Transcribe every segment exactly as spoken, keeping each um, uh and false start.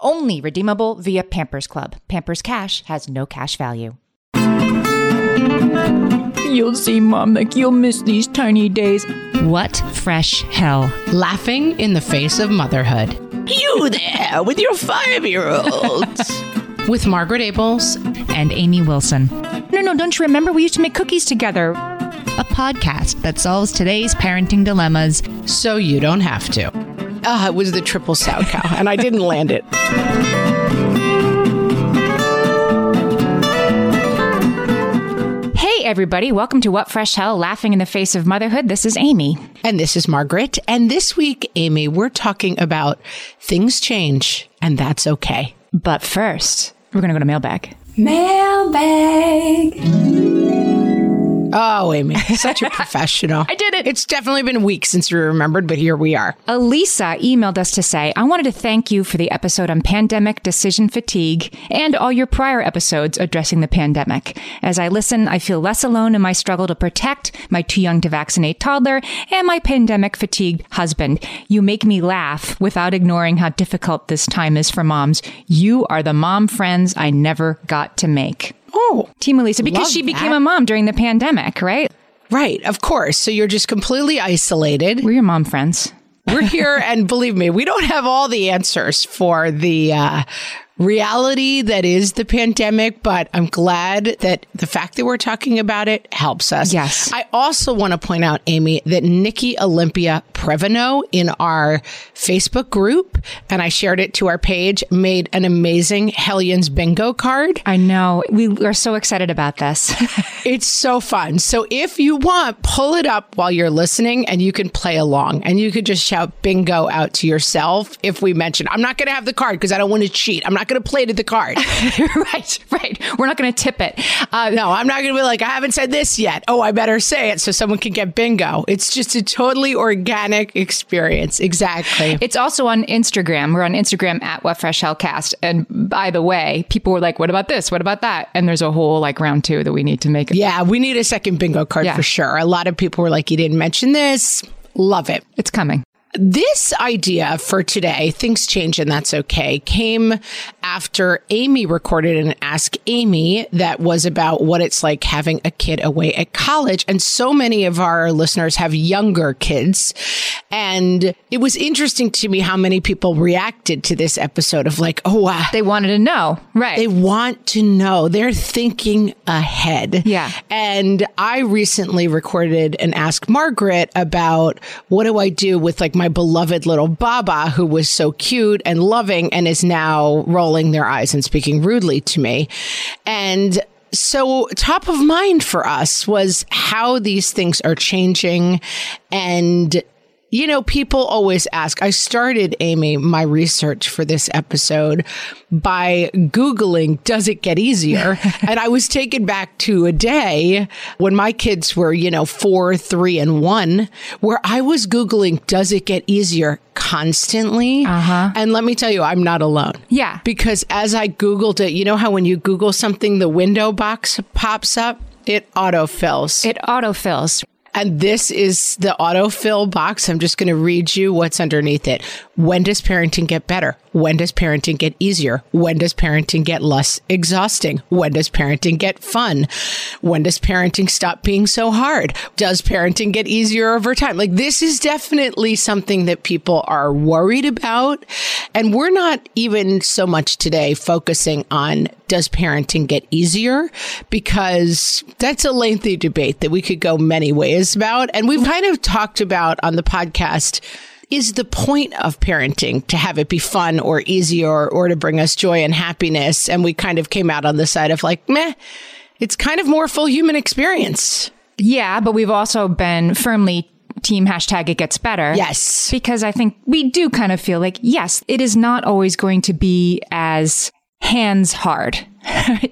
Only redeemable via Pampers Club. Pampers Cash has no cash value. You'll see, Mom, like you'll miss these tiny days. What fresh hell. Laughing in the face of motherhood. You there with your five-year-olds. With Margaret Ables and Amy Wilson. No, no, don't you remember? We used to make cookies together. A podcast that solves today's parenting dilemmas. So you don't have to. Ah, uh, it was the triple sow cow, and I didn't land it. Hey, everybody. Welcome to What Fresh Hell, Laughing in the Face of Motherhood. This is Amy. And this is Margaret. And this week, Amy, we're talking about things change, and that's okay. But first, we're going to go to Mailbag. Mailbag. Oh, Amy, such a professional. I did it. It's definitely been weeks since we remembered, but here we are. Elisa emailed us to say, I wanted to thank you for the episode on pandemic decision fatigue and all your prior episodes addressing the pandemic. As I listen, I feel less alone in my struggle to protect my too young to vaccinate toddler and my pandemic fatigued husband. You make me laugh without ignoring how difficult this time is for moms. You are the mom friends I never got to make. Oh, Tima Lisa, because she became that. a mom during the pandemic, right? Right, of course. So you're just completely isolated. We're your mom friends. We're here, and believe me, we don't have all the answers for the uh, reality that is the pandemic, but I'm glad that the fact that we're talking about it helps us. Yes. I also want to point out, Amy, that Nikki Olympia Previno in our Facebook group, and I shared it to our page, made an amazing Hellions bingo card. I know. We are so excited about this. It's so fun. So if you want, pull it up while you're listening and you can play along and you could just shout bingo out to yourself if we mention. I'm not going to have the card because I don't want to cheat. I'm not going to play to the card. Right, right. We're not going to tip it. Uh, no, I'm not going to be like, I haven't said this yet. Oh, I better say it so someone can get bingo. It's just a totally organic experience. Exactly. It's also on Instagram. We're on Instagram at What Fresh Hellcast. And by the way, people were like, what about this? What about that? And there's a whole like round two that we need to make. Yeah, we need a second bingo card yeah. for sure. A lot of people were like, you didn't mention this. Love it. It's coming. This idea for today, things change and that's okay, came after Amy recorded an Ask Amy that was about what it's like having a kid away at college. And so many of our listeners have younger kids. And it was interesting to me how many people reacted to this episode of like, oh, wow. They wanted to know. Right. They want to know. They're thinking ahead. Yeah. And I recently recorded an Ask Margaret about what do I do with like my beloved little Baba, who was so cute and loving and is now rolling their eyes and speaking rudely to me. And so top of mind for us was how these things are changing. And, you know, people always ask. I started, Amy, my research for this episode by Googling, does it get easier? And I was taken back to a day when my kids were, you know, four, three, and one, where I was Googling, does it get easier? Constantly. Uh-huh. And let me tell you, I'm not alone. Yeah. Because as I Googled it, you know how when you Google something, the window box pops up? It autofills. It autofills. And this is the autofill box. I'm just going to read you what's underneath it. When does parenting get better? When does parenting get easier? When does parenting get less exhausting? When does parenting get fun? When does parenting stop being so hard? Does parenting get easier over time? Like, this is definitely something that people are worried about. And we're not even so much today focusing on does parenting get easier, because that's a lengthy debate that we could go many ways about. And we've kind of talked about on the podcast, is the point of parenting to have it be fun or easier or to bring us joy and happiness? And we kind of came out on the side of like, meh, it's kind of more full human experience. Yeah, but we've also been firmly team hashtag it gets better. Yes. Because I think we do kind of feel like, yes, it is not always going to be as hands hard.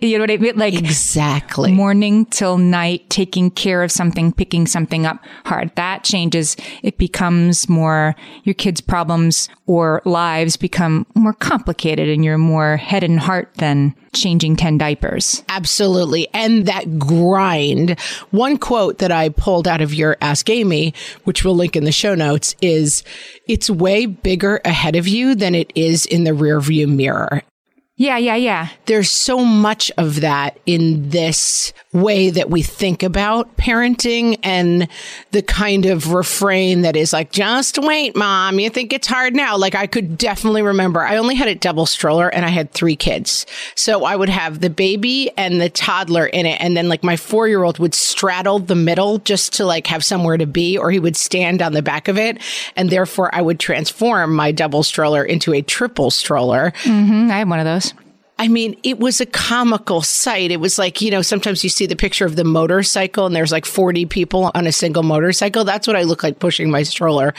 You know what I mean? Like, exactly. Morning till night, taking care of something, picking something up hard. That changes. It becomes more, your kids' problems or lives become more complicated, and you're more head and heart than changing ten diapers. Absolutely. And that grind. One quote that I pulled out of your Ask Amy, which we'll link in the show notes, is, it's way bigger ahead of you than it is in the rearview mirror. Yeah, yeah, yeah. There's so much of that in this way that we think about parenting, and the kind of refrain that is like, just wait, mom, you think it's hard now. Like, I could definitely remember, I only had a double stroller and I had three kids. So I would have the baby and the toddler in it. And then like my four-year-old would straddle the middle just to like have somewhere to be, or he would stand on the back of it. And therefore I would transform my double stroller into a triple stroller. Mm-hmm. I had one of those. I mean, it was a comical sight. It was like, you know, sometimes you see the picture of the motorcycle and there's like forty people on a single motorcycle. That's what I look like pushing my stroller.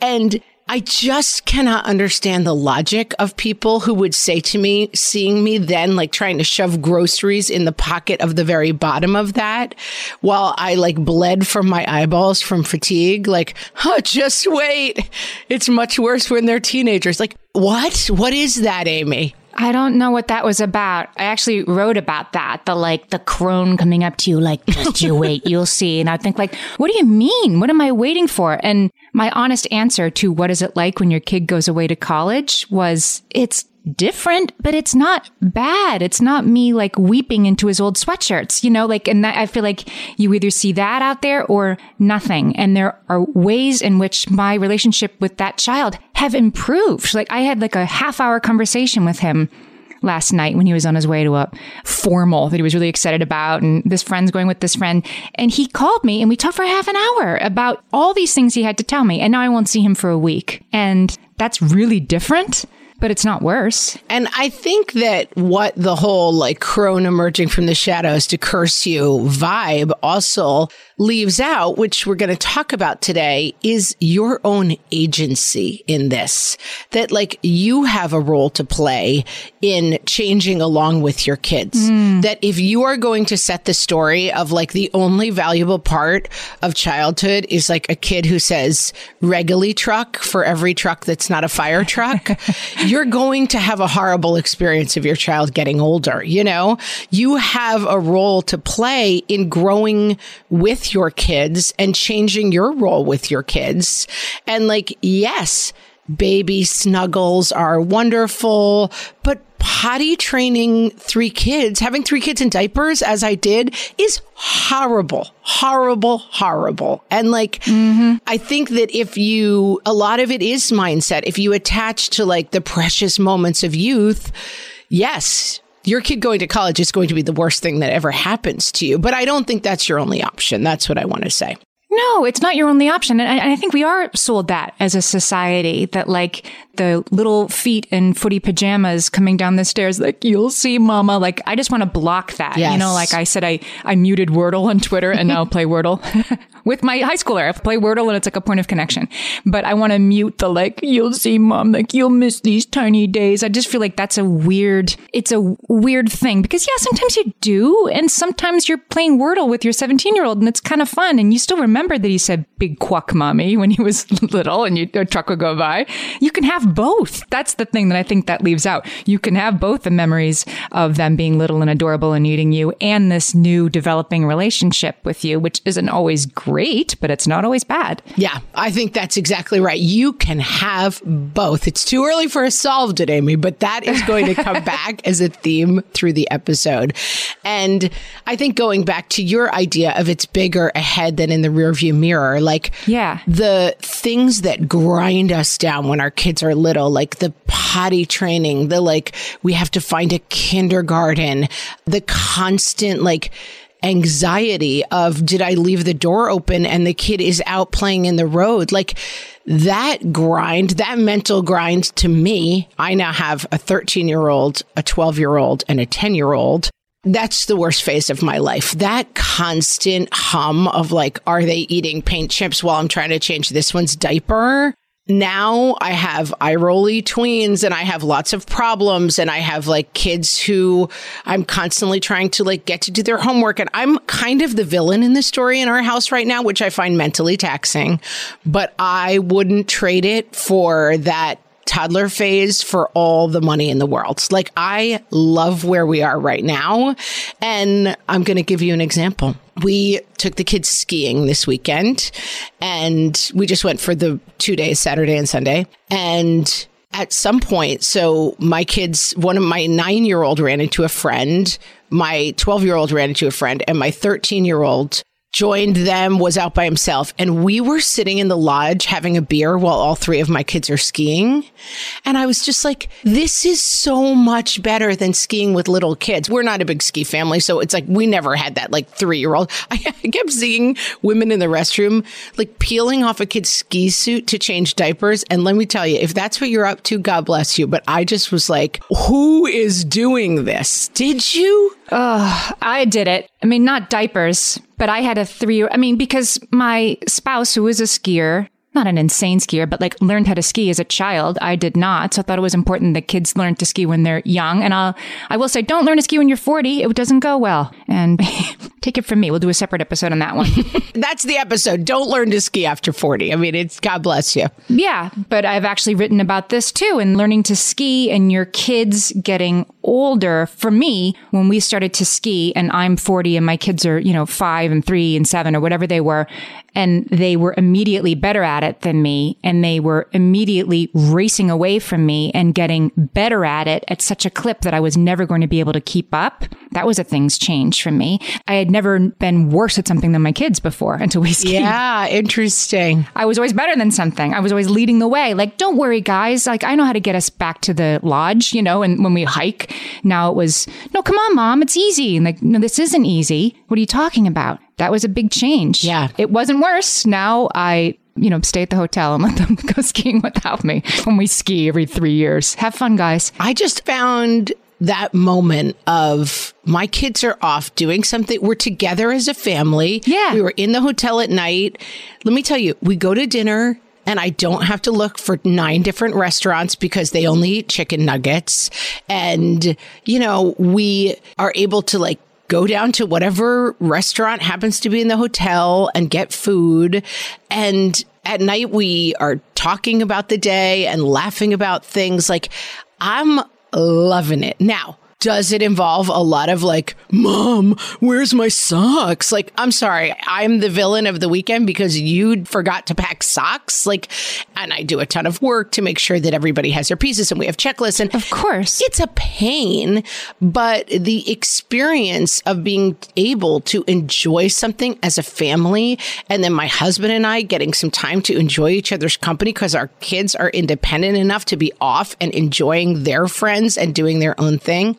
And I just cannot understand the logic of people who would say to me, seeing me then like trying to shove groceries in the pocket of the very bottom of that, while I like bled from my eyeballs from fatigue, like, oh, just wait. It's much worse when they're teenagers. Like, what? What is that, Amy? I don't know what that was about. I actually wrote about that. The like the crone coming up to you, like, just you wait, you'll see. And I think like, what do you mean? What am I waiting for? And my honest answer to what is it like when your kid goes away to college was, it's different, but it's not bad. It's not me like weeping into his old sweatshirts, you know, like, and that, I feel like you either see that out there or nothing. And there are ways in which my relationship with that child have improved. Like, I had like a half hour conversation with him last night when he was on his way to a formal that he was really excited about, and this friend's going with this friend. And he called me and we talked for half an hour about all these things he had to tell me. And now I won't see him for a week. And that's really different. But it's not worse. And I think that what the whole like crone emerging from the shadows to curse you vibe also leaves out, which we're going to talk about today, is your own agency in this. That like you have a role to play in changing along with your kids. Mm. That if you are going to set the story of like the only valuable part of childhood is like a kid who says "reguly truck" for every truck that's not a fire truck, you're going to have a horrible experience of your child getting older. You know, you have a role to play in growing with your kids and changing your role with your kids. And like, yes, baby snuggles are wonderful, but potty training three kids, having three kids in diapers, as I did, is horrible, horrible, horrible. And like, mm-hmm. I think that if you, a lot of it is mindset. If you attach to like the precious moments of youth, yes, your kid going to college is going to be the worst thing that ever happens to you. But I don't think that's your only option. That's what I want to say. No, it's not your only option. And I, I think we are sold that as a society, that like the little feet in footy pajamas coming down the stairs, like, you'll see, mama. Like, I just want to block that. Yes. You know, like I said, I, I muted Wordle on Twitter and now play Wordle with my high schooler. I play Wordle and it's like a point of connection. But I want to mute the like, you'll see, mom, like you'll miss these tiny days. I just feel like that's a weird, it's a weird thing, because yeah, sometimes you do. And sometimes you're playing Wordle with your seventeen year old and it's kind of fun and you still remember remembered that he said big quack mommy when he was little and you, a truck would go by. You can have both. That's the thing that I think that leaves out. You can have both the memories of them being little and adorable and needing you and this new developing relationship with you, which isn't always great, but it's not always bad. Yeah, I think that's exactly right. You can have both. It's too early for a solved it, Amy, but that is going to come back as a theme through the episode. And I think going back to your idea of it's bigger ahead than in the rearview mirror, like yeah. the things that grind us down when our kids are little, like the potty training, the like we have to find a kindergarten, the constant like anxiety of did I leave the door open and the kid is out playing in the road, like that grind, that mental grind to me, I now have a thirteen year old, a twelve year old and a ten year old. That's the worst phase of my life. That constant hum of like, are they eating paint chips while I'm trying to change this one's diaper? Now I have eye-rolly tweens and I have lots of problems and I have like kids who I'm constantly trying to like get to do their homework. And I'm kind of the villain in the story in our house right now, which I find mentally taxing, but I wouldn't trade it for that toddler phase for all the money in the world. Like I love where we are right now. And I'm going to give you an example. We took the kids skiing this weekend and we just went for the two days, Saturday and Sunday. And at some point, so my kids, one of my nine-year-old ran into a friend, my twelve-year-old ran into a friend, and my thirteen-year-old joined them, was out by himself. And we were sitting in the lodge having a beer while all three of my kids are skiing. And I was just like, this is so much better than skiing with little kids. We're not a big ski family. So it's like, we never had that like three-year-old. I kept seeing women in the restroom, like peeling off a kid's ski suit to change diapers. And let me tell you, if that's what you're up to, God bless you. But I just was like, who is doing this? Did you? Oh, I did it. I mean, not diapers, but I had a three-year... I mean, because my spouse, who is a skier, not an insane skier, but like learned how to ski as a child. I did not. So I thought it was important that kids learn to ski when they're young. And I'll, I will say, don't learn to ski when you're forty. It doesn't go well. And take it from me. We'll do a separate episode on that one. That's the episode. Don't learn to ski after forty. I mean, it's God bless you. Yeah. But I've actually written about this too, and learning to ski and your kids getting older. For me, when we started to ski and I'm forty and my kids are, you know, five and three and seven or whatever they were, and they were immediately better at it than me, and they were immediately racing away from me and getting better at it at such a clip that I was never going to be able to keep up. That was a things change for me. I had never been worse at something than my kids before until we skied. Yeah, interesting. I was always better than something. I was always leading the way. Like, don't worry, guys. Like, I know how to get us back to the lodge, you know, and when we hike. Now it was, no, come on, Mom, it's easy. And like, no, this isn't easy. What are you talking about? That was a big change. Yeah. It wasn't worse. Now I... you know, stay at the hotel and let them go skiing without me when we ski every three years. Have fun, guys. I just found that moment of my kids are off doing something. We're together as a family. Yeah. We were in the hotel at night. Let me tell you, we go to dinner and I don't have to look for nine different restaurants because they only eat chicken nuggets. And, you know, we are able to like go down to whatever restaurant happens to be in the hotel and get food. And at night, we are talking about the day and laughing about things. Like, I'm loving it. Now, does it involve a lot of like, Mom, where's my socks? Like, I'm sorry, I'm the villain of the weekend because you forgot to pack socks. Like, and I do a ton of work to make sure that everybody has their pieces and we have checklists. And of course, it's a pain, but the experience of being able to enjoy something as a family, and then my husband and I getting some time to enjoy each other's company because our kids are independent enough to be off and enjoying their friends and doing their own thing,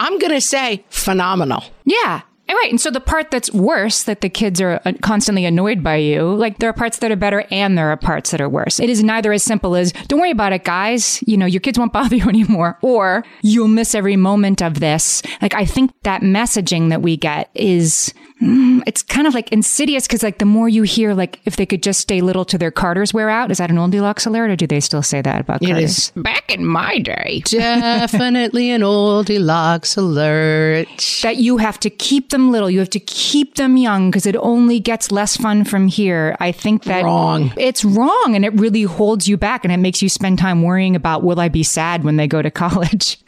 I'm going to say phenomenal. Yeah. Right. And so the part that's worse, that the kids are constantly annoyed by you, like there are parts that are better and there are parts that are worse. It is neither as simple as, don't worry about it, guys. You know, your kids won't bother you anymore, or you'll miss every moment of this. Like, I think that messaging that we get is, mm, it's kind of like insidious, because like the more you hear, like if they could just stay little till their Carters wear out. Is that an oldie Loxalert, or do they still say that about Carters? It is. Back in my day. Definitely an oldie Loxalert. That you have to keep them them little. You have to keep them young because it only gets less fun from here. I think that wrong. It's wrong. And it really holds you back. And it makes you spend time worrying about, will I be sad when they go to college?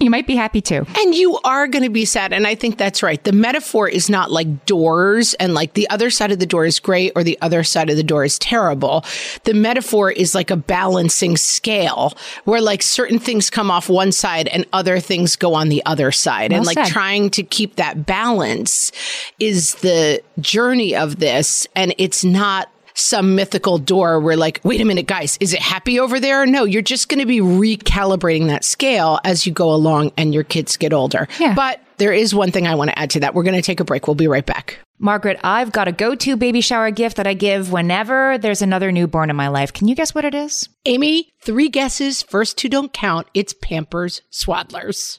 You might be happy too. And you are going to be sad. And I think that's right. The metaphor is not like doors and like the other side of the door is great or the other side of the door is terrible. The metaphor is like a balancing scale where like certain things come off one side and other things go on the other side. Well and like said. Trying to keep that balance is the journey of this. And it's not some mythical door where like, wait a minute, guys, is it happy over there? No, you're just going to be recalibrating that scale as you go along and your kids get older. Yeah. But there is one thing I want to add to that. We're going to take a break. We'll be right back. Margaret, I've got a go-to baby shower gift that I give whenever there's another newborn in my life. Can you guess what it is? Amy, three guesses. First two don't count. It's Pampers Swaddlers.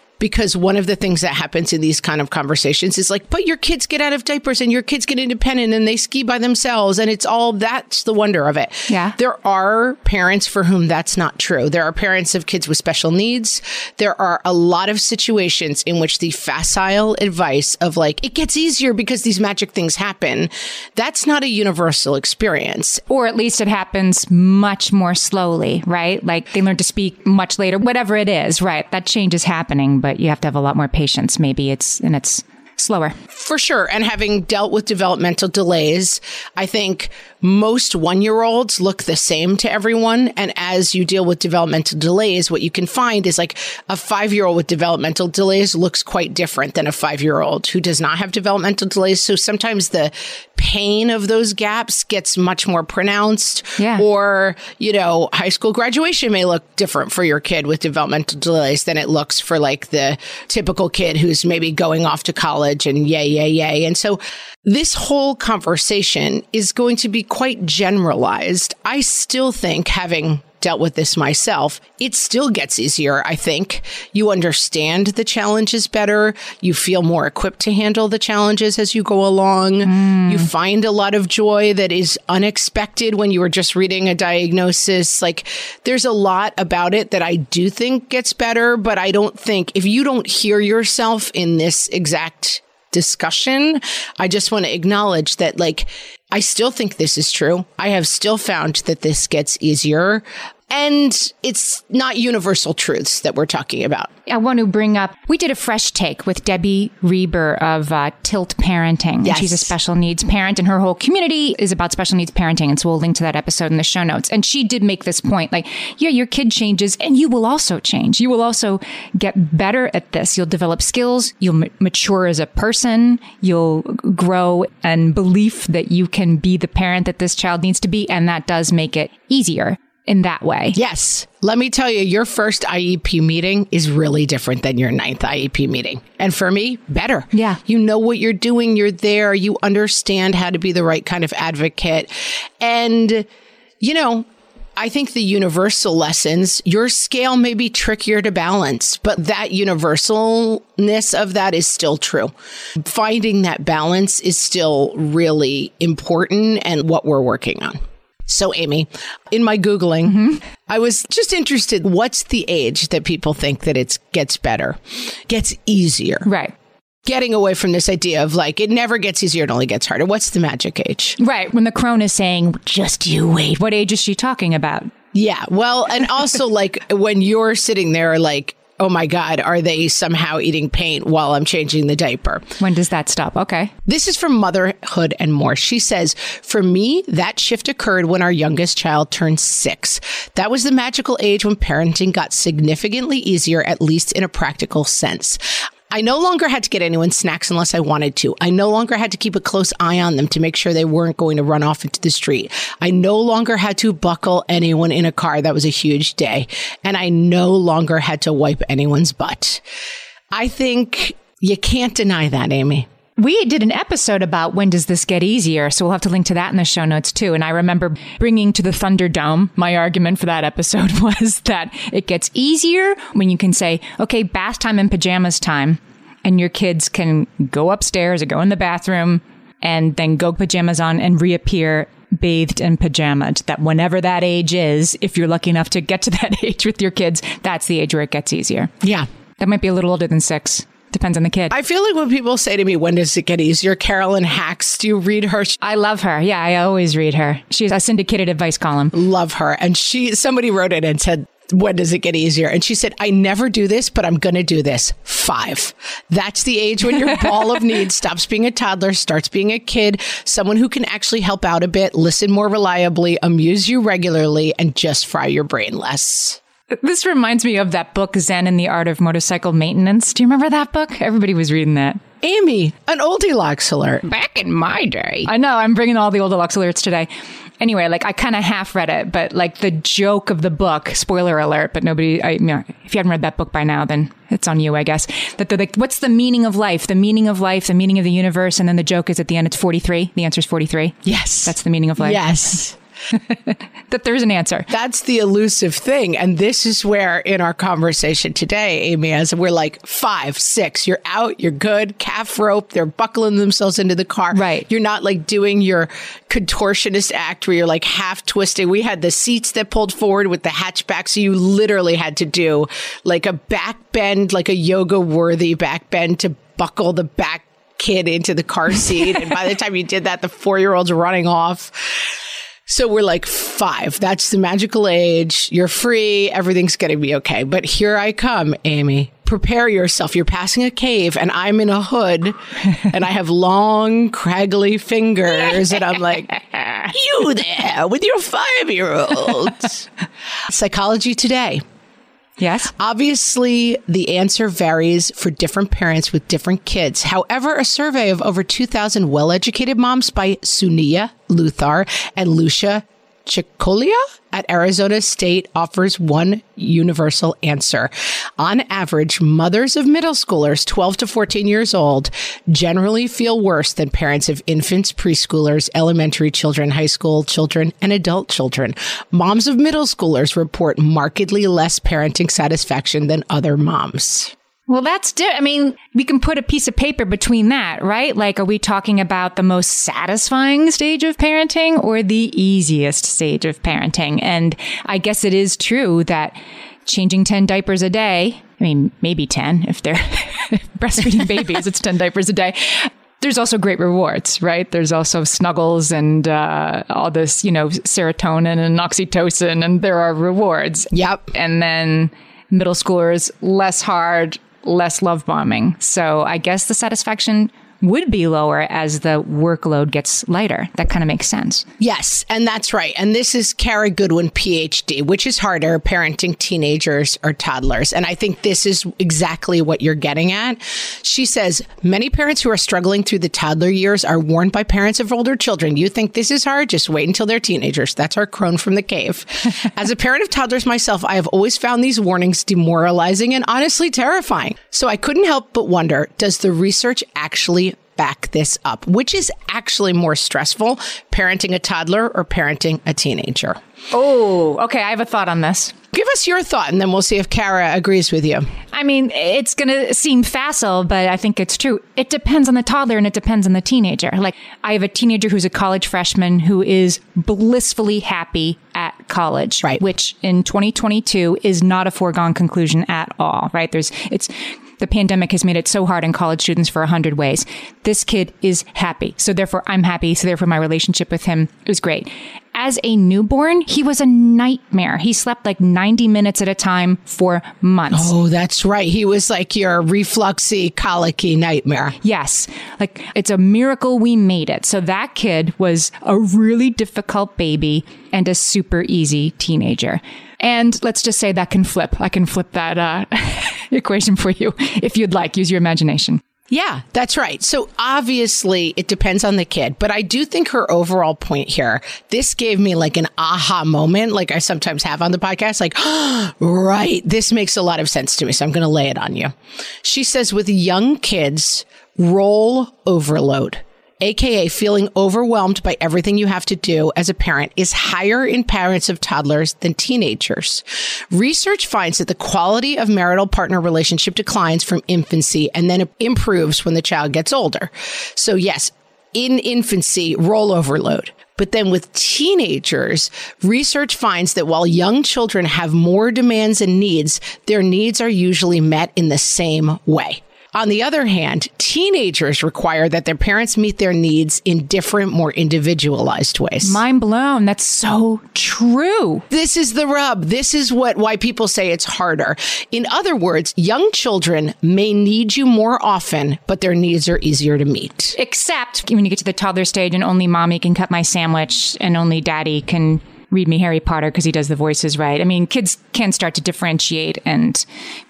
because one of the things that happens in these kind of conversations is like, but your kids get out of diapers and your kids get independent and they ski by themselves. And it's all, that's the wonder of it. Yeah. There are parents for whom that's not true. There are parents of kids with special needs. There are a lot of situations in which the facile advice of like, it gets easier because these magic things happen. That's not a universal experience. Or at least it happens much more slowly, right? Like they learn to speak much later, whatever it is, right? That change is happening, but you have to have a lot more patience. Maybe it's, and it's slower. For sure. And having dealt with developmental delays, I think most one-year-olds look the same to everyone. And as you deal with developmental delays, what you can find is like a five-year-old with developmental delays looks quite different than a five-year-old who does not have developmental delays. So sometimes the pain of those gaps gets much more pronounced. Yeah. Or, you know, high school graduation may look different for your kid with developmental delays than it looks for like the typical kid who's maybe going off to college and yay, yay, yay. And so this whole conversation is going to be quite generalized. I still think, having dealt with this myself, it still gets easier, I think. You understand the challenges better. You feel more equipped to handle the challenges as you go along. Mm. You find a lot of joy that is unexpected when you were just reading a diagnosis. Like, there's a lot about it that I do think gets better, but I don't think, if you don't hear yourself in this exact discussion, I just want to acknowledge that, like, I still think this is true. I have still found that this gets easier. And it's not universal truths that we're talking about. I want to bring up, we did a fresh take with Debbie Reber of uh, Tilt Parenting. Yes. She's a special needs parent and her whole community is about special needs parenting. And so we'll link to that episode in the show notes. And she did make this point, like, yeah, your kid changes and you will also change. You will also get better at this. You'll develop skills. You'll m- mature as a person. You'll grow in belief that you can be the parent that this child needs to be. And that does make it easier. In that way. Yes. Let me tell you, your first I E P meeting is really different than your ninth I E P meeting. And for me, better. Yeah. You know what you're doing. You're there. You understand how to be the right kind of advocate. And, you know, I think the universal lessons, your scale may be trickier to balance, but that universalness of that is still true. Finding that balance is still really important and what we're working on. So, Amy, in my Googling, mm-hmm. I was just interested, what's the age that people think that it gets better, gets easier? Right. Getting away from this idea of like, it never gets easier, it only gets harder. What's the magic age? Right. When the crone is saying, just you wait. What age is she talking about? Yeah. Well, and also like when you're sitting there like, oh my God, are they somehow eating paint while I'm changing the diaper? When does that stop? Okay. This is from Motherhood and More. She says, for me, that shift occurred when our youngest child turned six. That was the magical age when parenting got significantly easier, at least in a practical sense. I no longer had to get anyone snacks unless I wanted to. I no longer had to keep a close eye on them to make sure they weren't going to run off into the street. I no longer had to buckle anyone in a car. That was a huge day. And I no longer had to wipe anyone's butt. I think you can't deny that, Amy. We did an episode about when does this get easier, so we'll have to link to that in the show notes too. And I remember bringing to the Thunderdome, my argument for that episode was that it gets easier when you can say, okay, bath time and pajamas time, and your kids can go upstairs or go in the bathroom and then go pajamas on and reappear bathed and pajamaed. That whenever that age is, if you're lucky enough to get to that age with your kids, that's the age where it gets easier. Yeah. That might be a little older than six. Depends on the kid. I feel like when people say to me, when does it get easier? Carolyn Hacks, do you read her? I love her. Yeah, I always read her. She's a syndicated advice column. Love her. And she, somebody wrote it and said, when does it get easier? And she said, I never do this, but I'm going to do this. Five. That's the age when your ball of need stops being a toddler, starts being a kid, someone who can actually help out a bit, listen more reliably, amuse you regularly, and just fry your brain less. This reminds me of that book, Zen and the Art of Motorcycle Maintenance. Do you remember that book? Everybody was reading that. Amy, an Oldilocks alert. Back in my day. I know. I'm bringing all the Oldilocks alerts today. Anyway, like I kind of half read it, but like the joke of the book, spoiler alert, but nobody, I, you know, if you haven't read that book by now, then it's on you, I guess. That they're like, what's the meaning of life? The meaning of life, the meaning of the universe. And then the joke is at the end, it's forty-three. The answer is forty-three. Yes. That's the meaning of life. Yes. That there's an answer. That's the elusive thing. And this is where in our conversation today, Amy, as we're like five, six, you're out, you're good, calf rope, they're buckling themselves into the car. Right. You're not like doing your contortionist act where you're like half twisting. We had the seats that pulled forward with the hatchback. So you literally had to do like a back bend, like a yoga worthy back bend to buckle the back kid into the car seat. And by the time you did that, the four-year-old's running off. So we're like five. That's the magical age. You're free. Everything's going to be okay. But here I come, Amy. Prepare yourself. You're passing a cave and I'm in a hood and I have long, craggly fingers. And I'm like, you there with your five-year-old. Psychology Today. Yes. Obviously, the answer varies for different parents with different kids. However, a survey of over two thousand well-educated moms by Suniya Luthar and Lucia Ciciolla at Arizona State offers one universal answer. On average, mothers of middle schoolers twelve to fourteen years old generally feel worse than parents of infants, preschoolers, elementary children, high school children, and adult children. Moms of middle schoolers report markedly less parenting satisfaction than other moms. Well, that's di- I mean, we can put a piece of paper between that, right? Like, are we talking about the most satisfying stage of parenting or the easiest stage of parenting? And I guess it is true that changing ten diapers a day, I mean, maybe ten if they're breastfeeding babies, it's ten diapers a day. There's also great rewards, right? There's also snuggles and uh, all this, you know, serotonin and oxytocin, and there are rewards. Yep. And then middle schoolers, less hard, less love bombing. So I guess the satisfaction would be lower as the workload gets lighter. That kind of makes sense. Yes, and that's right. And this is Carrie Goodwin, P H D, which is harder, parenting teenagers or toddlers. And I think this is exactly what you're getting at. She says, many parents who are struggling through the toddler years are warned by parents of older children. You think this is hard? Just wait until they're teenagers. That's our crone from the cave. As a parent of toddlers myself, I have always found these warnings demoralizing and honestly terrifying. So I couldn't help but wonder, does the research actually back this up? Which is actually more stressful, parenting a toddler or parenting a teenager? Oh, okay. I have a thought on this. Give us your thought, and then we'll see if Kara agrees with you. I mean, it's going to seem facile, but I think it's true. It depends on the toddler and it depends on the teenager. Like, I have a teenager who's a college freshman who is blissfully happy at college, right? Which in twenty twenty-two is not a foregone conclusion at all, right? There's, it's, the pandemic has made it so hard on college students for a hundred ways. This kid is happy. So therefore, I'm happy. So therefore, my relationship with him is great. As a newborn, he was a nightmare. He slept like ninety minutes at a time for months. Oh, that's right. He was like your refluxy, colicky nightmare. Yes. Like, it's a miracle we made it. So that kid was a really difficult baby and a super easy teenager. And let's just say that can flip. I can flip that uh, equation for you if you'd like. Use your imagination. Yeah, that's right. So obviously, it depends on the kid. But I do think her overall point here, this gave me like an aha moment, like I sometimes have on the podcast, like, oh, right, this makes a lot of sense to me. So I'm going to lay it on you. She says, with young kids, role overload, A K A feeling overwhelmed by everything you have to do as a parent, is higher in parents of toddlers than teenagers. Research finds that the quality of marital partner relationship declines from infancy and then improves when the child gets older. So yes, in infancy, role overload. But then with teenagers, research finds that while young children have more demands and needs, their needs are usually met in the same way. On the other hand, teenagers require that their parents meet their needs in different, more individualized ways. Mind blown. That's so true. This is the rub. This is what why people say it's harder. In other words, young children may need you more often, but their needs are easier to meet. Except when you get to the toddler stage and only mommy can cut my sandwich and only daddy can read me Harry Potter because he does the voices right. I mean, kids can start to differentiate and,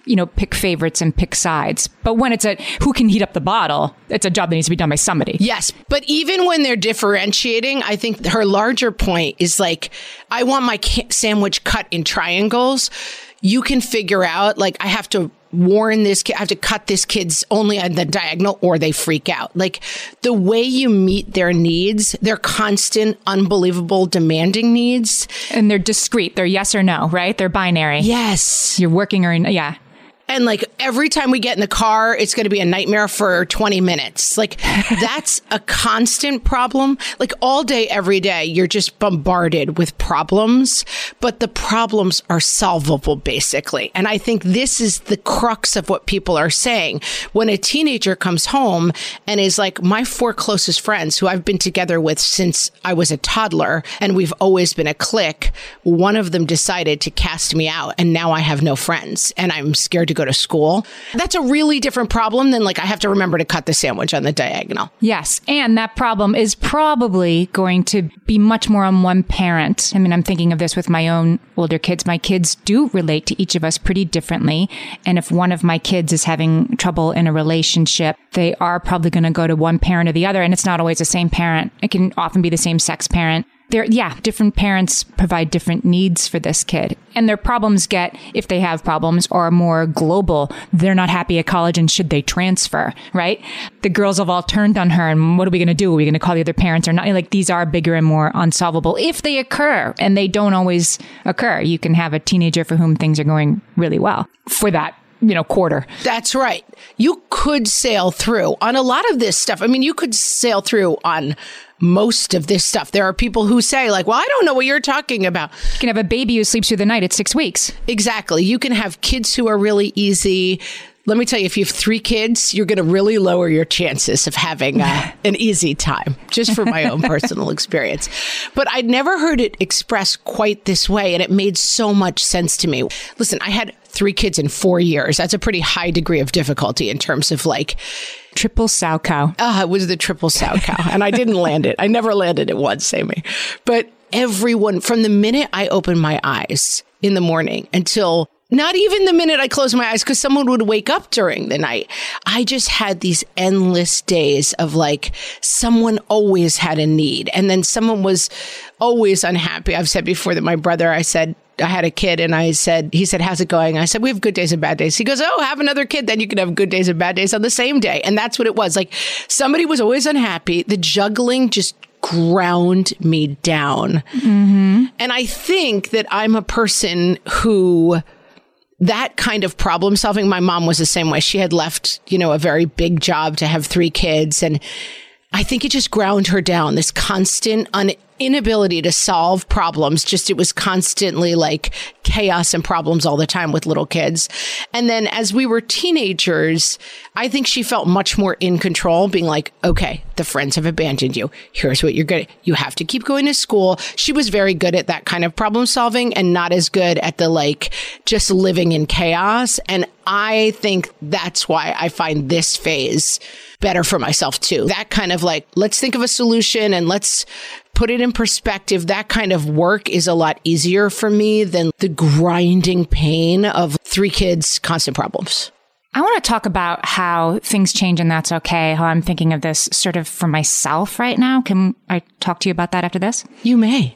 you know, pick favorites and pick sides. But when it's a who can heat up the bottle, it's a job that needs to be done by somebody. Yes. But even when they're differentiating, I think her larger point is like, I want my sandwich cut in triangles. You can figure out, like, I have to warn this kid, I have to cut this kid's only on the diagonal or they freak out. Like, the way you meet their needs, their constant, unbelievable, demanding needs. And they're discrete. They're yes or no, right? They're binary. Yes. You're working or, in, yeah. And like, every time we get in the car, it's going to be a nightmare for twenty minutes. Like, that's a constant problem. Like, all day, every day, you're just bombarded with problems, but the problems are solvable, basically. And I think this is the crux of what people are saying. When a teenager comes home and is like, my four closest friends who I've been together with since I was a toddler, and we've always been a clique, one of them decided to cast me out, and now I have no friends, and I'm scared to go to school. That's a really different problem than like, I have to remember to cut the sandwich on the diagonal. Yes. And that problem is probably going to be much more on one parent. I mean, I'm thinking of this with my own older kids. My kids do relate to each of us pretty differently. And if one of my kids is having trouble in a relationship, they are probably going to go to one parent or the other. And it's not always the same parent. It can often be the same sex parent. They're, yeah, different parents provide different needs for this kid. And their problems get, if they have problems, are more global. They're not happy at college and should they transfer, right? The girls have all turned on her and what are we going to do? Are we going to call the other parents or not? Like, these are bigger and more unsolvable if they occur, and they don't always occur. You can have a teenager for whom things are going really well for that, you know, quarter. That's right. You could sail through on a lot of this stuff. I mean, you could sail through on most of this stuff. There are people who say like, well, I don't know what you're talking about. You can have a baby who sleeps through the night at six weeks. Exactly. You can have kids who are really easy. let me tell you, if you have three kids, you're going to really lower your chances of having uh, an easy time, just from my own personal experience. But I'd never heard it expressed quite this way, and it made so much sense to me. Listen, I had three kids in four years. That's a pretty high degree of difficulty in terms of like... Triple sow cow. Ah, uh, it was the triple sow cow. And I didn't land it. I never landed it once, Amy. But everyone, from the minute I opened my eyes in the morning until... Not even the minute I closed my eyes, because someone would wake up during the night. I just had these endless days of like, someone always had a need. And then someone was always unhappy. I've said before that my brother, I said, I had a kid and I said, he said, how's it going? I said, we have good days and bad days. He goes, oh, have another kid. Then you can have good days and bad days on the same day. And that's what it was. Like, somebody was always unhappy. The juggling just ground me down. Mm-hmm. And I think that I'm a person who... That kind of problem solving, my mom was the same way. She had left, you know, a very big job to have three kids. And I think it just ground her down, this constant un- inability to solve problems. Just it was constantly like chaos and problems all the time with little kids. And then as we were teenagers, I think she felt much more in control, being like, okay, the friends have abandoned you. Here's what you're good at. You have to keep going to school. She was very good at that kind of problem solving and not as good at the like just living in chaos. And I think that's why I find this phase better for myself too. That kind of like, let's think of a solution and let's put it in perspective. That kind of work is a lot easier for me than the grinding pain of three kids, constant problems. I want to talk about how things change and that's okay, how I'm thinking of this sort of for myself right now. Can I talk to you about that after this? You may.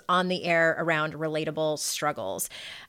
on the air around relatable struggles.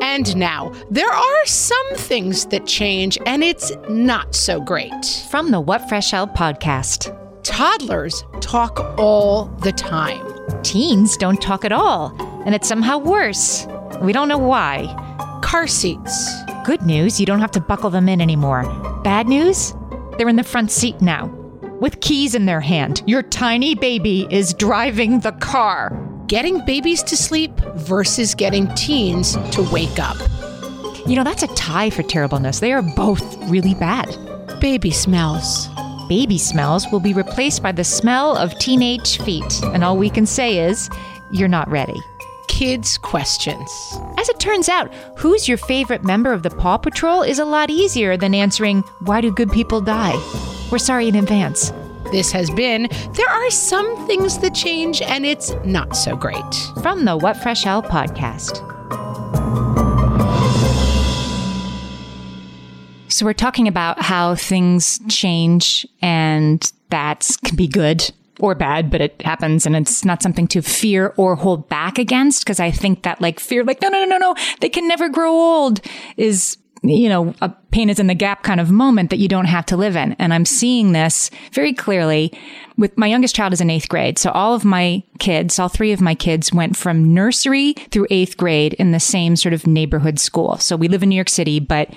And now, there are some things that change, and it's not so great. From the What Fresh Hell podcast. Toddlers talk all the time. Teens don't talk at all, and it's somehow worse. We don't know why. Car seats. Good news, you don't have to buckle them in anymore. Bad news, they're in the front seat now. With keys in their hand, your tiny baby is driving the car. Getting babies to sleep versus getting teens to wake up. You know, that's a tie for terribleness. They are both really bad. Baby smells. Baby smells will be replaced by the smell of teenage feet. And all we can say is, you're not ready. Kids' questions. As it turns out, who's your favorite member of the Paw Patrol is a lot easier than answering, why do good people die? We're sorry in advance. This has been There Are Some Things That Change and It's Not So Great, from the What Fresh Hell podcast. So we're talking about how things change and that can be good or bad, but it happens, and it's not something to fear or hold back against, because I think that like fear, like, no, no, no, no, no, they can never grow old is, you know, a pain is in the gap kind of moment that you don't have to live in. And I'm seeing this very clearly with my youngest child is in eighth grade. So all of my kids, all three of my kids went from nursery through eighth grade in the same sort of neighborhood school. So we live in New York City, but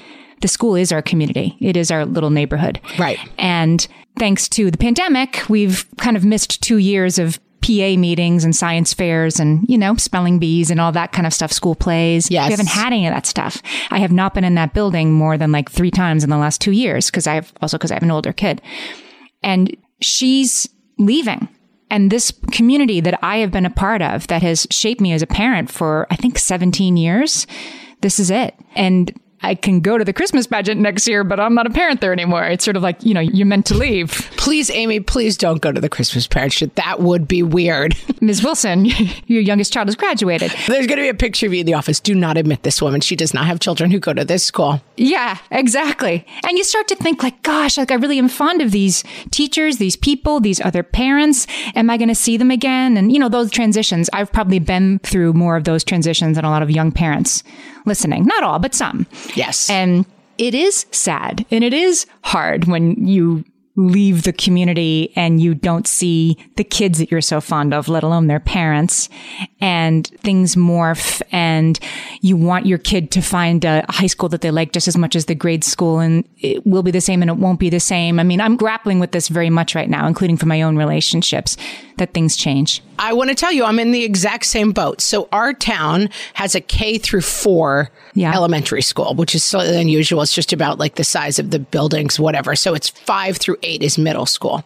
the school is our community. It is our little neighborhood. Right. And thanks to the pandemic, we've kind of missed two years of P A meetings and science fairs and, you know, spelling bees and all that kind of stuff, school plays. Yes. We haven't had any of that stuff. I have not been in that building more than like three times in the last two years because I have also because I have an older kid. And she's leaving. And this community that I have been a part of that has shaped me as a parent for, I think, seventeen years, this is it. And I can go to the Christmas pageant next year, but I'm not a parent there anymore. It's sort of like, you know, you're meant to leave. Please, Amy, please don't go to the Christmas pageant. That would be weird. Miz Wilson, your youngest child has graduated. There's going to be a picture of you in the office. Do not admit this woman. She does not have children who go to this school. Yeah, exactly. And you start to think like, gosh, like I really am fond of these teachers, these people, these other parents. Am I going to see them again? And, you know, those transitions, I've probably been through more of those transitions than a lot of young parents listening. Not all, but some. Yes. And it is sad and it is hard when you leave the community and you don't see the kids that you're so fond of, let alone their parents, and things morph and you want your kid to find a high school that they like just as much as the grade school, and it will be the same and it won't be the same. I mean, I'm grappling with this very much right now, including for my own relationships, that things change. I want to tell you, I'm in the exact same boat. So our town has a K through four yeah. elementary school, which is slightly unusual. It's just about like the size of the buildings, whatever. So it's five through eight is middle school.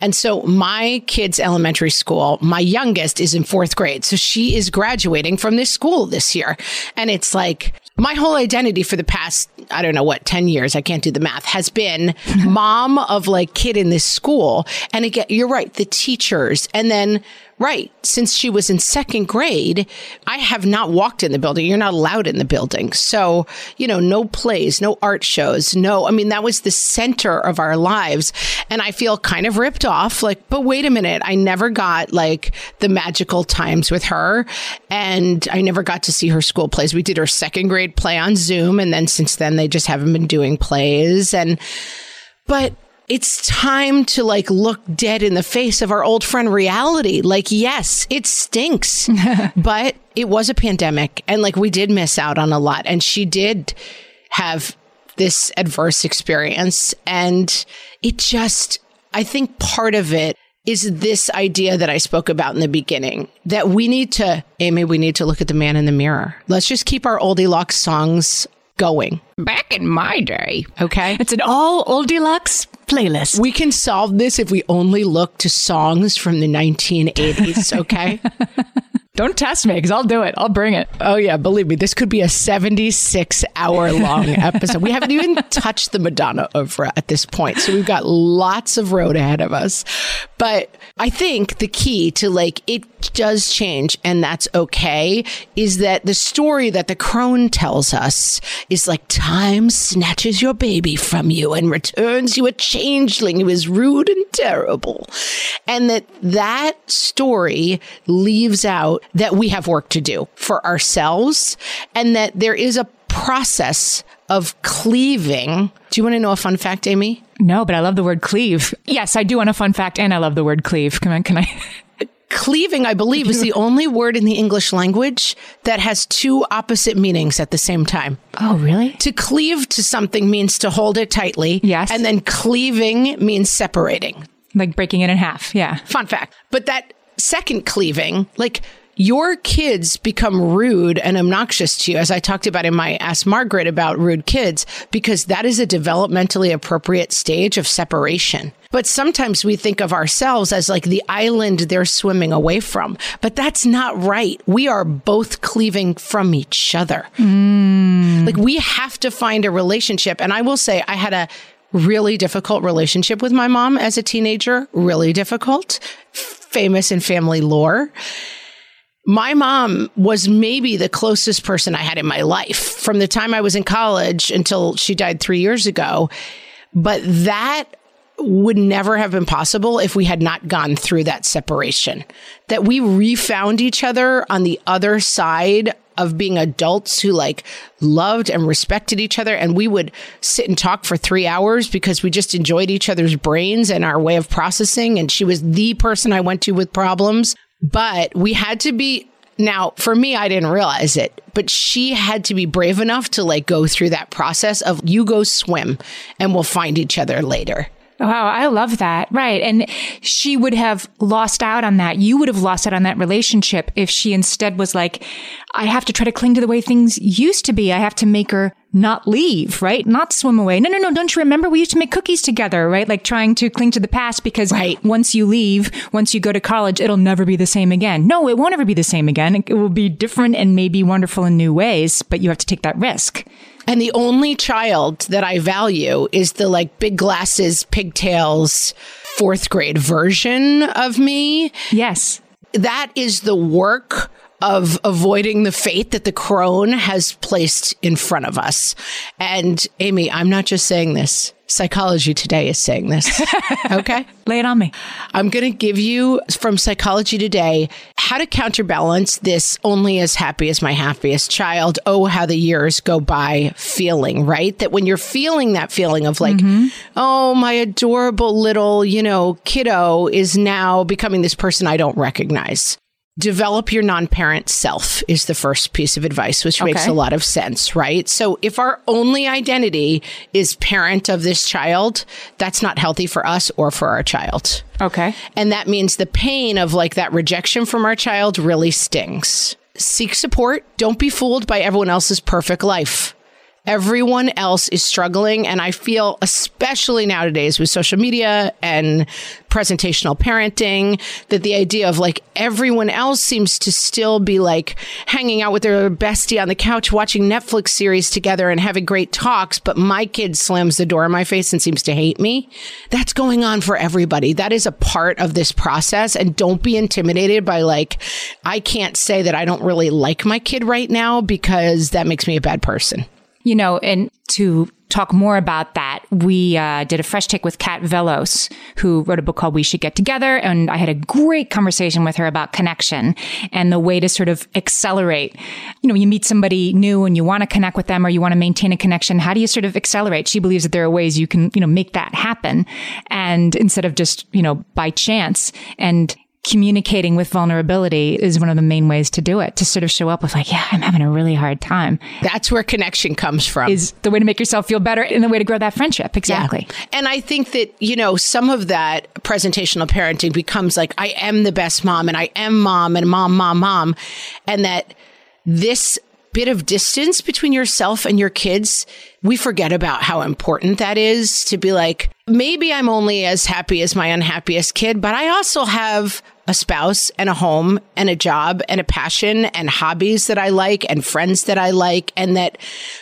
And so my kids' elementary school, my youngest is in fourth grade. So she is graduating from this school this year. And it's like my whole identity for the past, I don't know what, ten years, I can't do the math, has been mom of like kid in this school. And again, you're right, the teachers. And then right. Since she was in second grade, I have not walked in the building. You're not allowed in the building. So, you know, no plays, no art shows, no, I mean, that was the center of our lives. And I feel kind of ripped off, like, but wait a minute, I never got like the magical times with her. And I never got to see her school plays. We did her second grade play on Zoom. And then since then, they just haven't been doing plays. And, but it's time to like look dead in the face of our old friend reality. Like, yes, it stinks, but it was a pandemic and like we did miss out on a lot. And she did have this adverse experience. And it just, I think part of it is this idea that I spoke about in the beginning, that we need to, Amy, we need to look at the man in the mirror. Let's just keep our oldie lock songs going. Back in my day. Okay. It's an all oldie locks playlist. We can solve this if we only look to songs from the nineteen eighties, okay? Don't test me because I'll do it. I'll bring it. Oh, yeah. Believe me, this could be a seventy-six hour long episode. We haven't even touched the Madonna oeuvre at this point. So we've got lots of road ahead of us. But I think the key to like it does change and that's okay is that the story that the crone tells us is like time snatches your baby from you and returns you a changeling who is rude and terrible. And that that story leaves out that we have work to do for ourselves and that there is a process of cleaving. Do you want to know a fun fact, Amy? No, but I love the word cleave. Yes, I do want a fun fact and I love the word cleave. Come on, can I? Cleaving, I believe, is the only word in the English language that has two opposite meanings at the same time. Oh, really? To cleave to something means to hold it tightly. Yes. And then cleaving means separating. Like breaking it in half. Yeah. Fun fact. But that second cleaving, like your kids become rude and obnoxious to you, as I talked about in my Ask Margaret about rude kids, because that is a developmentally appropriate stage of separation. But sometimes we think of ourselves as like the island they're swimming away from. But that's not right. We are both cleaving from each other. Mm. Like we have to find a relationship. And I will say I had a really difficult relationship with my mom as a teenager. Really difficult. Famous in family lore. My mom was maybe the closest person I had in my life from the time I was in college until she died three years ago. But that would never have been possible if we had not gone through that separation, that we refound each other on the other side of being adults who like loved and respected each other. And we would sit and talk for three hours because we just enjoyed each other's brains and our way of processing. And she was the person I went to with problems. But we had to be, now for me, I didn't realize it, but she had to be brave enough to like go through that process of you go swim and we'll find each other later. Wow, I love that. Right. And she would have lost out on that. You would have lost out on that relationship if she instead was like, I have to try to cling to the way things used to be. I have to make her not leave, right? Not swim away. No, no, no. Don't you remember? We used to make cookies together, right? Like trying to cling to the past because right. once you leave, once you go to college, it'll never be the same again. No, it won't ever be the same again. It will be different and maybe wonderful in new ways, but you have to take that risk. And the only child that I value is the like big glasses, pigtails, fourth grade version of me. Yes. That is the work of avoiding the fate that the crone has placed in front of us. And Amy, I'm not just saying this. Psychology Today is saying this. Okay? Lay it on me. I'm going to give you from Psychology Today how to counterbalance this only as happy as my happiest child, oh, how the years go by feeling, right? That when you're feeling that feeling of like, mm-hmm. oh, my adorable little, you know, kiddo is now becoming this person I don't recognize. Develop your non-parent self is the first piece of advice, which okay. makes a lot of sense, right? So if our only identity is parent of this child, that's not healthy for us or for our child. Okay. And that means the pain of like that rejection from our child really stings. Seek support. Don't be fooled by everyone else's perfect life. Everyone else is struggling. And I feel, especially nowadays with social media and presentational parenting, that the idea of like everyone else seems to still be like hanging out with their bestie on the couch, watching Netflix series together and having great talks. But my kid slams the door in my face and seems to hate me. That's going on for everybody. That is a part of this process. And don't be intimidated by like, I can't say that I don't really like my kid right now because that makes me a bad person. You know, and to talk more about that, we uh, did a fresh take with Kat Velos, who wrote a book called We Should Get Together. And I had a great conversation with her about connection and the way to sort of accelerate. You know, you meet somebody new and you want to connect with them or you want to maintain a connection. How do you sort of accelerate? She believes that there are ways you can, you know, make that happen. And instead of just, you know, by chance. And communicating with vulnerability is one of the main ways to do it, to sort of show up with like, yeah, I'm having a really hard time. That's where connection comes from. Is the way to make yourself feel better and the way to grow that friendship. Exactly. Yeah. And I think that, you know, some of that presentational parenting becomes like, I am the best mom and I am mom and mom, mom, mom. And that this bit of distance between yourself and your kids, we forget about how important that is to be like, maybe I'm only as happy as my unhappiest kid, but I also have a spouse and a home and a job and a passion and hobbies that I like and friends that I like. And that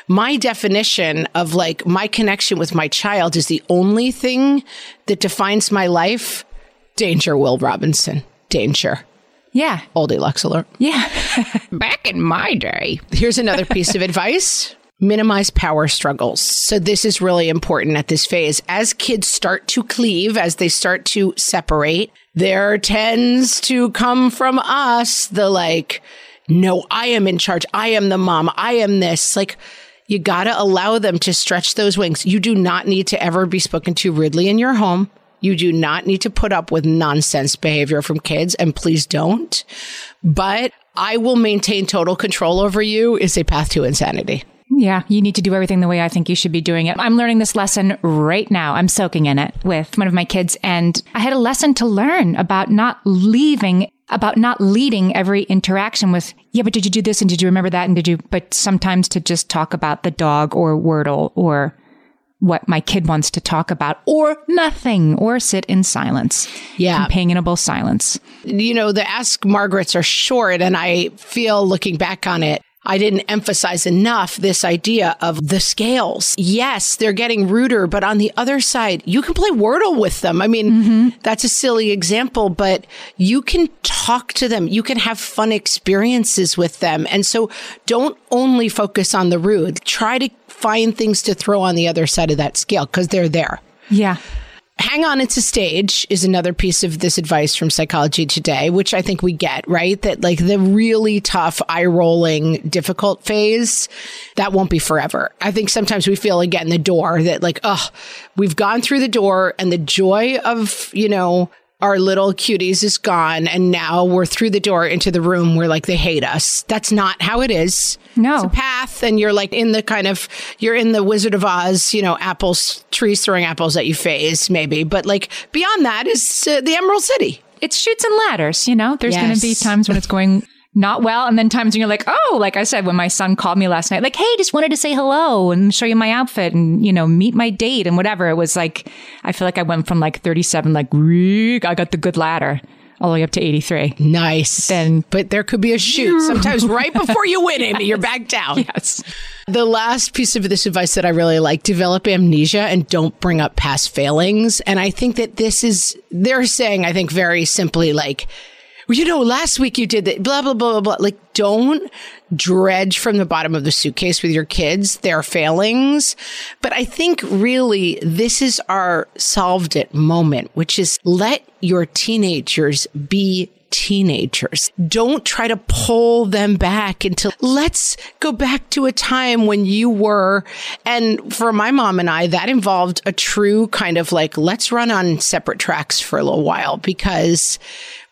my definition of like my connection with my child is the only thing that defines my life. Danger, Will Robinson. Danger. Yeah. Old deluxe alert. Yeah. Back in my day. Here's another piece of advice. Minimize power struggles. So this is really important at this phase. As kids start to cleave, as they start to separate, there tends to come from us the like, no, I am in charge. I am the mom. I am this. Like, you got to allow them to stretch those wings. You do not need to ever be spoken to rudely in your home. You do not need to put up with nonsense behavior from kids, and please don't. But I will maintain total control over you is a path to insanity. Yeah, you need to do everything the way I think you should be doing it. I'm learning this lesson right now. I'm soaking in it with one of my kids. And I had a lesson to learn about not leaving, about not leading every interaction with, yeah, but did you do this? And did you remember that? And did you, but sometimes to just talk about the dog or Wordle or what my kid wants to talk about, or nothing, or sit in silence. Yeah. Companionable silence. You know, the Ask Margarets are short, and I feel, looking back on it, I didn't emphasize enough this idea of the scales. Yes, they're getting ruder, but on the other side, you can play Wordle with them. I mean, mm-hmm. that's a silly example, but you can talk to them. You can have fun experiences with them. And so don't only focus on the rude. Try to find things to throw on the other side of that scale, because they're there. Yeah. Hang on, it's a stage is another piece of this advice from Psychology Today, which I think we get, right? That like the really tough, eye-rolling, difficult phase, that won't be forever. I think sometimes we feel again the door that like, oh, we've gone through the door and the joy of, you know, our little cuties is gone, and now we're through the door into the room where like they hate us. That's not how it is. No. It's a path, and you're like in the kind of, you're in the Wizard of Oz, you know, apples, trees throwing apples at you phase maybe. But like beyond that is uh, the Emerald City. It's shoots and ladders, you know? There's yes. going to be times when it's going not well, and then times when you're like, oh, like I said, when my son called me last night, like, hey, just wanted to say hello and show you my outfit and, you know, meet my date and whatever. It was like, I feel like I went from like thirty-seven, like, I got the good ladder, all the way up to eighty-three. Nice. Then, but there could be a shoot sometimes right before you win, Amy. Yes. You're back down. Yes. The last piece of this advice that I really like, develop amnesia and don't bring up past failings. And I think that this is, they're saying, I think very simply like, you know, last week you did that, blah, blah, blah, blah, blah. Like, don't dredge from the bottom of the suitcase with your kids their failings. But I think really this is our solved it moment, which is let your teenagers be teenagers. Don't try to pull them back until let's go back to a time when you were. And for my mom and I, that involved a true kind of like, let's run on separate tracks for a little while, because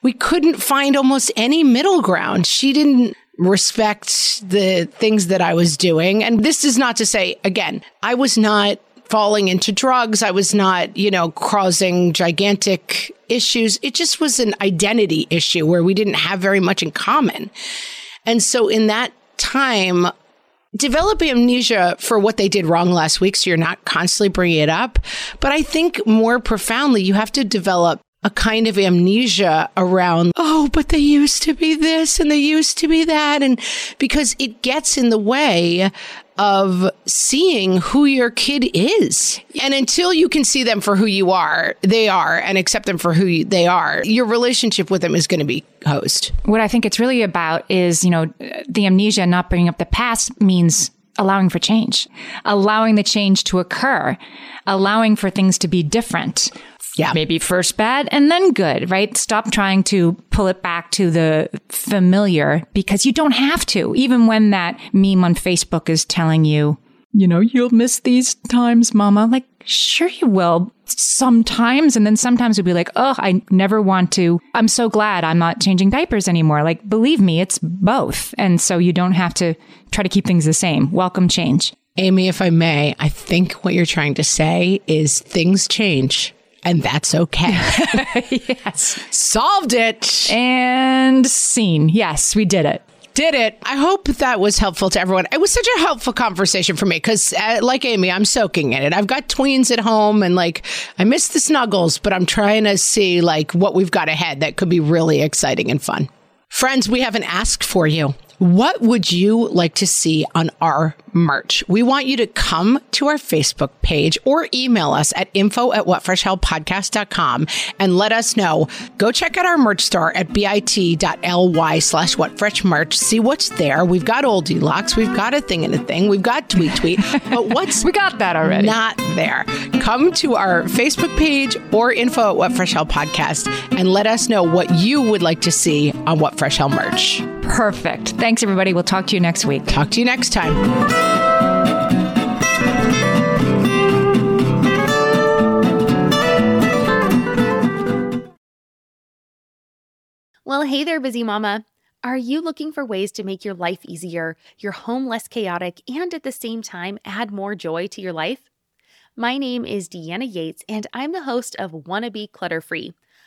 we couldn't find almost any middle ground. She didn't respect the things that I was doing. And this is not to say, again, I was not falling into drugs. I was not, you know, causing gigantic issues. It just was an identity issue where we didn't have very much in common. And so in that time, develop amnesia for what they did wrong last week, so you're not constantly bringing it up. But I think more profoundly, you have to develop a kind of amnesia around, oh, but they used to be this and they used to be that. And because it gets in the way of seeing who your kid is. And until you can see them for who you are, they are, and accept them for who you, they are, your relationship with them is going to be hosed. What I think it's really about is, you know, the amnesia, not bringing up the past, means allowing for change, allowing the change to occur, allowing for things to be different. Yeah. Maybe first bad and then good, right? Stop trying to pull it back to the familiar, because you don't have to. Even when that meme on Facebook is telling you, you know, you'll miss these times, mama. Like, sure you will sometimes. And then sometimes you'll be like, oh, I never want to. I'm so glad I'm not changing diapers anymore. Like, believe me, it's both. And so you don't have to try to keep things the same. Welcome change. Amy, if I may, I think what you're trying to say is things change. And that's okay. Yes. Solved it. And seen. Yes, we did it. Did it. I hope that was helpful to everyone. It was such a helpful conversation for me because, uh, like Amy, I'm soaking in it. I've got tweens at home and, like, I miss the snuggles, but I'm trying to see, like, what we've got ahead that could be really exciting and fun. Friends, we have an ask for you. What would you like to see on our merch? We want you to come to our Facebook page or email us at info at whatfreshhellpodcast.com and let us know. Go check out our merch store at bit.ly slash whatfreshmerch. See what's there. We've got oldie locks. We've got a thing and a thing. We've got tweet tweet. But what's we got that already. Not there. Come to our Facebook page or info at What Fresh Hell Podcast and let us know what you would like to see on What Fresh Hell merch. Perfect. Thanks, everybody. We'll talk to you next week. Talk to you next time. Well, hey there, busy mama. Are you looking for ways to make your life easier, your home less chaotic, and at the same time, add more joy to your life? My name is Deanna Yates, and I'm the host of Wanna Be Clutter Free,